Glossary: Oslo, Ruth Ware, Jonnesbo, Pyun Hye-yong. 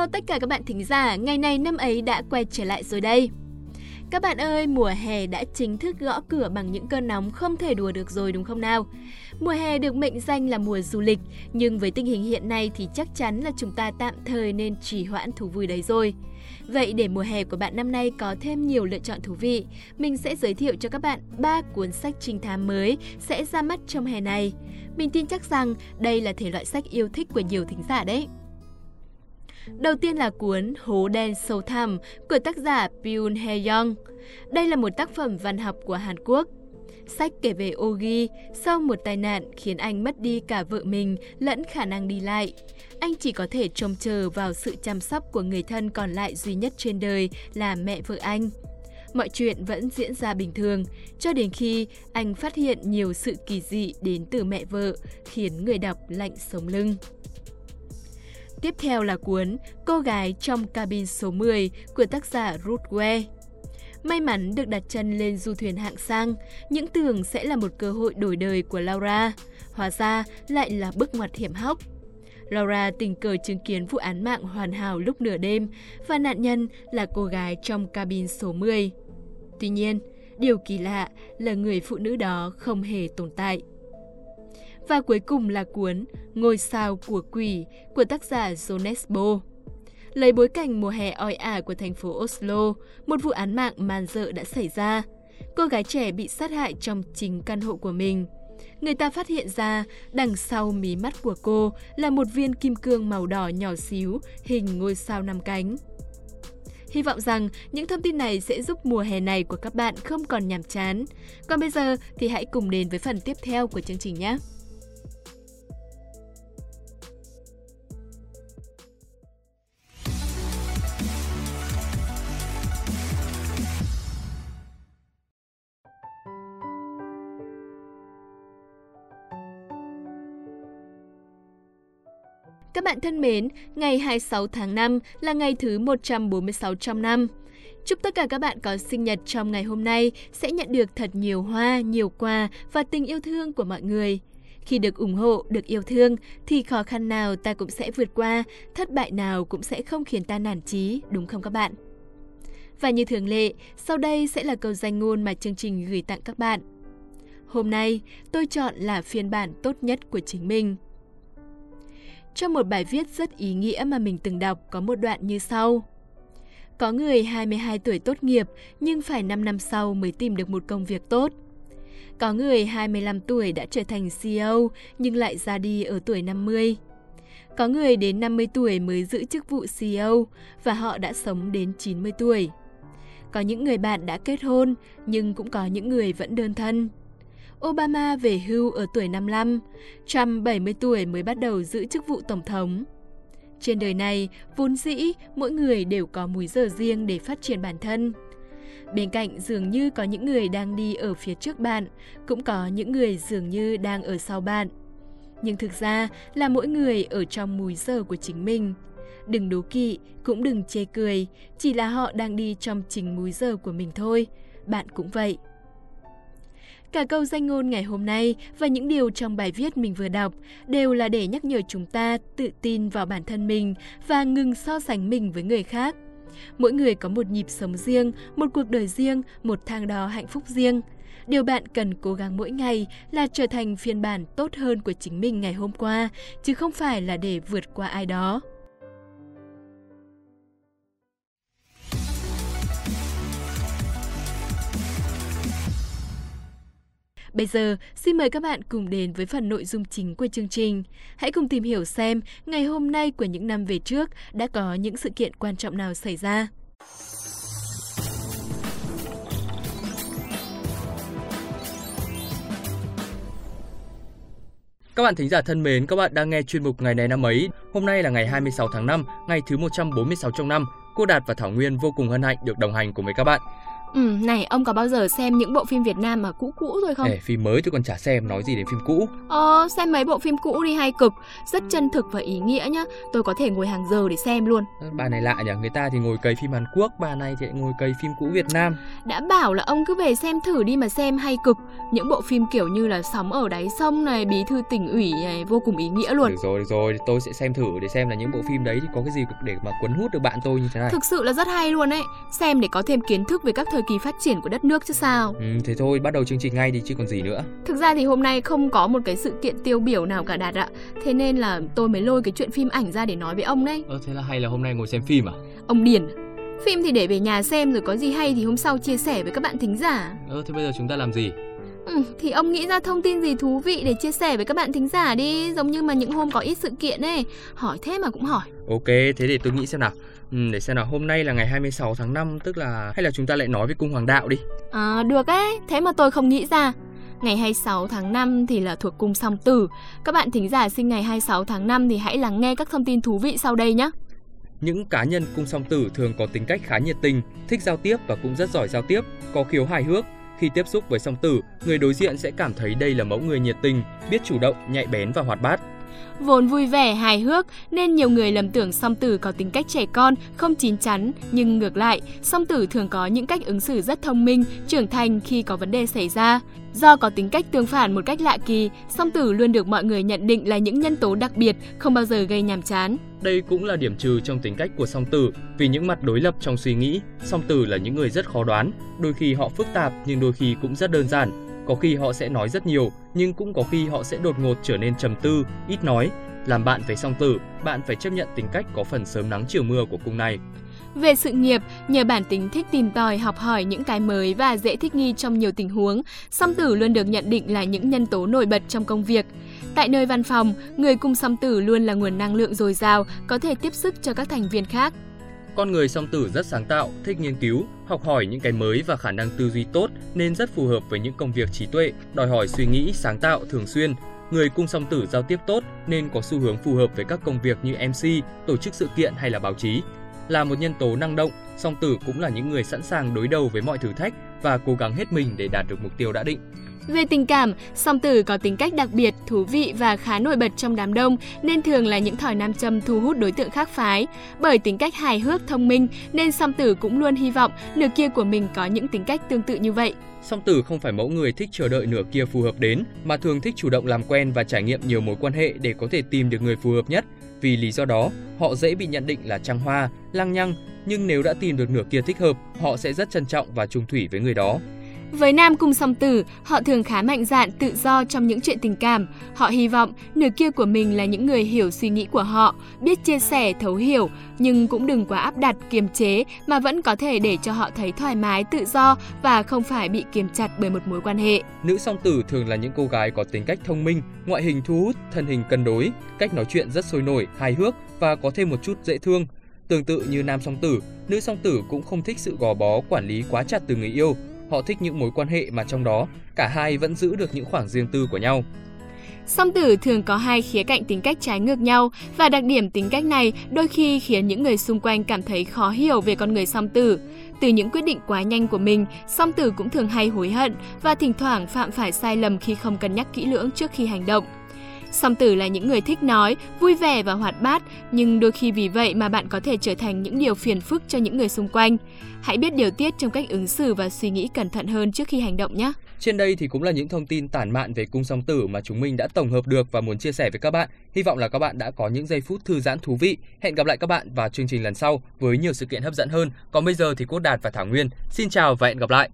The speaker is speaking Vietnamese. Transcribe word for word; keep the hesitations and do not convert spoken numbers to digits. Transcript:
Hello tất cả các bạn thính giả, ngày này năm ấy đã quay trở lại rồi đây. Các bạn ơi, mùa hè đã chính thức gõ cửa bằng những cơn nóng không thể đùa được rồi đúng không nào? Mùa hè được mệnh danh là mùa du lịch, nhưng với tình hình hiện nay thì chắc chắn là chúng ta tạm thời nên trì hoãn thú vui đấy rồi. Vậy để mùa hè của bạn năm nay có thêm nhiều lựa chọn thú vị, mình sẽ giới thiệu cho các bạn ba cuốn sách trinh thám mới sẽ ra mắt trong hè này. Mình tin chắc rằng đây là thể loại sách yêu thích của nhiều thính giả đấy. Đầu tiên là cuốn Hố đen sâu thẳm của tác giả Pyun Hye-yong. Đây là một tác phẩm văn học của Hàn Quốc. Sách kể về Ogi sau một tai nạn khiến anh mất đi cả vợ mình lẫn khả năng đi lại. Anh chỉ có thể trông chờ vào sự chăm sóc của người thân còn lại duy nhất trên đời là mẹ vợ anh. Mọi chuyện vẫn diễn ra bình thường, cho đến khi anh phát hiện nhiều sự kỳ dị đến từ mẹ vợ khiến người đọc lạnh sống lưng. Tiếp theo là cuốn Cô gái trong cabin số mười của tác giả Ruth Ware. May mắn được đặt chân lên du thuyền hạng sang, những tưởng sẽ là một cơ hội đổi đời của Laura, hóa ra lại là bước ngoặt hiểm hóc. Laura tình cờ chứng kiến vụ án mạng hoàn hảo lúc nửa đêm và nạn nhân là cô gái trong cabin số mười. Tuy nhiên, điều kỳ lạ là người phụ nữ đó không hề tồn tại. Và cuối cùng là cuốn Ngôi sao của quỷ của tác giả Jonnesbo. Lấy bối cảnh mùa hè oi ả của thành phố Oslo, một vụ án mạng man rợ đã xảy ra. Cô gái trẻ bị sát hại trong chính căn hộ của mình. Người ta phát hiện ra đằng sau mí mắt của cô là một viên kim cương màu đỏ nhỏ xíu hình ngôi sao năm cánh. Hy vọng rằng những thông tin này sẽ giúp mùa hè này của các bạn không còn nhàm chán. Còn bây giờ thì hãy cùng đến với phần tiếp theo của chương trình nhé! Các bạn thân mến, ngày hai mươi sáu tháng năm là ngày thứ một trăm bốn mươi sáu trong năm. Chúc tất cả các bạn có sinh nhật trong ngày hôm nay sẽ nhận được thật nhiều hoa, nhiều quà và tình yêu thương của mọi người. Khi được ủng hộ, được yêu thương thì khó khăn nào ta cũng sẽ vượt qua, thất bại nào cũng sẽ không khiến ta nản chí, đúng không các bạn? Và như thường lệ, sau đây sẽ là câu danh ngôn mà chương trình gửi tặng các bạn. Hôm nay, tôi chọn là phiên bản tốt nhất của chính mình. Trong một bài viết rất ý nghĩa mà mình từng đọc có một đoạn như sau. Có người hai mươi hai tuổi tốt nghiệp nhưng phải năm năm sau mới tìm được một công việc tốt. Có người hai mươi lăm tuổi đã trở thành xê e ô nhưng lại ra đi ở tuổi năm mươi. Có người đến năm mươi tuổi mới giữ chức vụ xê e ô và họ đã sống đến chín mươi tuổi. Có những người bạn đã kết hôn nhưng cũng có những người vẫn đơn thân. Obama về hưu ở tuổi năm mươi lăm, Trump bảy mươi tuổi mới bắt đầu giữ chức vụ tổng thống. Trên đời này, vốn dĩ mỗi người đều có múi giờ riêng để phát triển bản thân. Bên cạnh dường như có những người đang đi ở phía trước bạn, cũng có những người dường như đang ở sau bạn. Nhưng thực ra là mỗi người ở trong múi giờ của chính mình. Đừng đố kỵ, cũng đừng chê cười, chỉ là họ đang đi trong chính múi giờ của mình thôi. Bạn cũng vậy. Cả câu danh ngôn ngày hôm nay và những điều trong bài viết mình vừa đọc đều là để nhắc nhở chúng ta tự tin vào bản thân mình và ngừng so sánh mình với người khác. Mỗi người có một nhịp sống riêng, một cuộc đời riêng, một thang đo hạnh phúc riêng. Điều bạn cần cố gắng mỗi ngày là trở thành phiên bản tốt hơn của chính mình ngày hôm qua, chứ không phải là để vượt qua ai đó. Bây giờ, xin mời các bạn cùng đến với phần nội dung chính của chương trình. Hãy cùng tìm hiểu xem ngày hôm nay của những năm về trước đã có những sự kiện quan trọng nào xảy ra. Các bạn thính giả thân mến, các bạn đang nghe chuyên mục Ngày này năm ấy. Hôm nay là ngày hai mươi sáu tháng năm, ngày thứ một trăm bốn mươi sáu trong năm. Cô Đạt và Thảo Nguyên vô cùng hân hạnh được đồng hành cùng với các bạn. Ừ, này, ông có bao giờ xem những bộ phim Việt Nam mà cũ cũ rồi không? Ê, phim mới tôi còn chả xem, nói gì đến phim cũ. Ờ, xem mấy bộ phim cũ đi, hay cực. Rất chân thực và ý nghĩa nhá. Tôi có thể ngồi hàng giờ để xem luôn. Bà này lạ nhỉ, người ta thì ngồi cày phim Hàn Quốc, bà này thì ngồi cày phim cũ Việt Nam. Đã bảo là ông cứ về xem thử đi mà xem, hay cực. Những bộ phim kiểu như là Sóng ở đáy sông này, Bí thư tỉnh ủy này, vô cùng ý nghĩa luôn. Được rồi, được rồi, tôi sẽ xem thử để xem là những bộ phim đấy thì có cái gì để mà cuốn hút được bạn tôi như thế này. Thực sự là rất hay luôn ấy. Xem để có thêm kiến thức về các thời kỳ phát triển của đất nước chứ sao. Ừ, thế thôi, bắt đầu chương trình ngay đi chứ còn gì nữa. Thực ra thì hôm nay không có một cái sự kiện tiêu biểu nào cả Đạt ạ. Thế nên là tôi mới lôi cái chuyện phim ảnh ra để nói với ông đấy. Ờ, thế là hay là hôm nay ngồi xem phim à? Ông điên. Phim thì để về nhà xem rồi có gì hay thì hôm sau chia sẻ với các bạn thính giả. Ờ, thế bây giờ chúng ta làm gì? Ừ, thì ông nghĩ ra thông tin gì thú vị để chia sẻ với các bạn thính giả đi. Giống như mà những hôm có ít sự kiện ấy. Hỏi thế mà cũng hỏi. Ok, thế để tôi nghĩ xem nào. Ừ, để xem nào, hôm nay là ngày hai mươi sáu tháng năm, tức là... hay là chúng ta lại nói về cung hoàng đạo đi. À, được ấy, thế mà tôi không nghĩ ra. Ngày hai mươi sáu tháng năm thì là thuộc cung Song Tử. Các bạn thính giả sinh ngày hai mươi sáu tháng năm thì hãy lắng nghe các thông tin thú vị sau đây nhé. Những cá nhân cung Song Tử thường có tính cách khá nhiệt tình, thích giao tiếp và cũng rất giỏi giao tiếp, có khiếu hài hước. Khi tiếp xúc với Song Tử, người đối diện sẽ cảm thấy đây là mẫu người nhiệt tình, biết chủ động, nhạy bén và hoạt bát. Vốn vui vẻ, hài hước nên nhiều người lầm tưởng Song Tử có tính cách trẻ con, không chín chắn, nhưng ngược lại, Song Tử thường có những cách ứng xử rất thông minh, trưởng thành khi có vấn đề xảy ra. Do có tính cách tương phản một cách lạ kỳ, Song Tử luôn được mọi người nhận định là những nhân tố đặc biệt, không bao giờ gây nhàm chán. Đây cũng là điểm trừ trong tính cách của Song Tử, vì những mặt đối lập trong suy nghĩ, Song Tử là những người rất khó đoán, đôi khi họ phức tạp nhưng đôi khi cũng rất đơn giản. Có khi họ sẽ nói rất nhiều, nhưng cũng có khi họ sẽ đột ngột trở nên trầm tư, ít nói. Làm bạn với Song Tử, bạn phải chấp nhận tính cách có phần sớm nắng chiều mưa của cung này. Về sự nghiệp, nhờ bản tính thích tìm tòi, học hỏi những cái mới và dễ thích nghi trong nhiều tình huống, Song Tử luôn được nhận định là những nhân tố nổi bật trong công việc. Tại nơi văn phòng, người cung Song Tử luôn là nguồn năng lượng dồi dào, có thể tiếp sức cho các thành viên khác. Con người Song Tử rất sáng tạo, thích nghiên cứu, học hỏi những cái mới và khả năng tư duy tốt nên rất phù hợp với những công việc trí tuệ, đòi hỏi suy nghĩ, sáng tạo thường xuyên. Người cung Song Tử giao tiếp tốt nên có xu hướng phù hợp với các công việc như em xê, tổ chức sự kiện hay là báo chí. Là một nhân tố năng động, Song Tử cũng là những người sẵn sàng đối đầu với mọi thử thách và cố gắng hết mình để đạt được mục tiêu đã định. Về tình cảm, Song Tử có tính cách đặc biệt, thú vị và khá nổi bật trong đám đông nên thường là những thỏi nam châm thu hút đối tượng khác phái. Bởi tính cách hài hước, thông minh nên Song Tử cũng luôn hy vọng nửa kia của mình có những tính cách tương tự như vậy. Song Tử không phải mẫu người thích chờ đợi nửa kia phù hợp đến mà thường thích chủ động làm quen và trải nghiệm nhiều mối quan hệ để có thể tìm được người phù hợp nhất. Vì lý do đó, họ dễ bị nhận định là trăng hoa, lăng nhăng, nhưng nếu đã tìm được nửa kia thích hợp, họ sẽ rất trân trọng và chung thủy với người đó. Với nam cung Song Tử, họ thường khá mạnh dạn, tự do trong những chuyện tình cảm. Họ hy vọng nửa kia của mình là những người hiểu suy nghĩ của họ, biết chia sẻ, thấu hiểu, nhưng cũng đừng quá áp đặt, kiềm chế mà vẫn có thể để cho họ thấy thoải mái, tự do và không phải bị kiềm chặt bởi một mối quan hệ. Nữ Song Tử thường là những cô gái có tính cách thông minh, ngoại hình thu hút, thân hình cân đối, cách nói chuyện rất sôi nổi, hài hước và có thêm một chút dễ thương. Tương tự như nam Song Tử, nữ Song Tử cũng không thích sự gò bó, quản lý quá chặt từ người yêu. Họ thích những mối quan hệ mà trong đó cả hai vẫn giữ được những khoảng riêng tư của nhau. Song Tử thường có hai khía cạnh tính cách trái ngược nhau và đặc điểm tính cách này đôi khi khiến những người xung quanh cảm thấy khó hiểu về con người Song Tử. Từ những quyết định quá nhanh của mình, Song Tử cũng thường hay hối hận và thỉnh thoảng phạm phải sai lầm khi không cân nhắc kỹ lưỡng trước khi hành động. Song Tử là những người thích nói, vui vẻ và hoạt bát, nhưng đôi khi vì vậy mà bạn có thể trở thành những điều phiền phức cho những người xung quanh. Hãy biết điều tiết trong cách ứng xử và suy nghĩ cẩn thận hơn trước khi hành động nhé. Trên đây thì cũng là những thông tin tản mạn về cung Song Tử mà chúng mình đã tổng hợp được và muốn chia sẻ với các bạn. Hy vọng là các bạn đã có những giây phút thư giãn thú vị. Hẹn gặp lại các bạn vào chương trình lần sau với nhiều sự kiện hấp dẫn hơn. Còn bây giờ thì Quốc Đạt và Thảo Nguyên xin chào và hẹn gặp lại.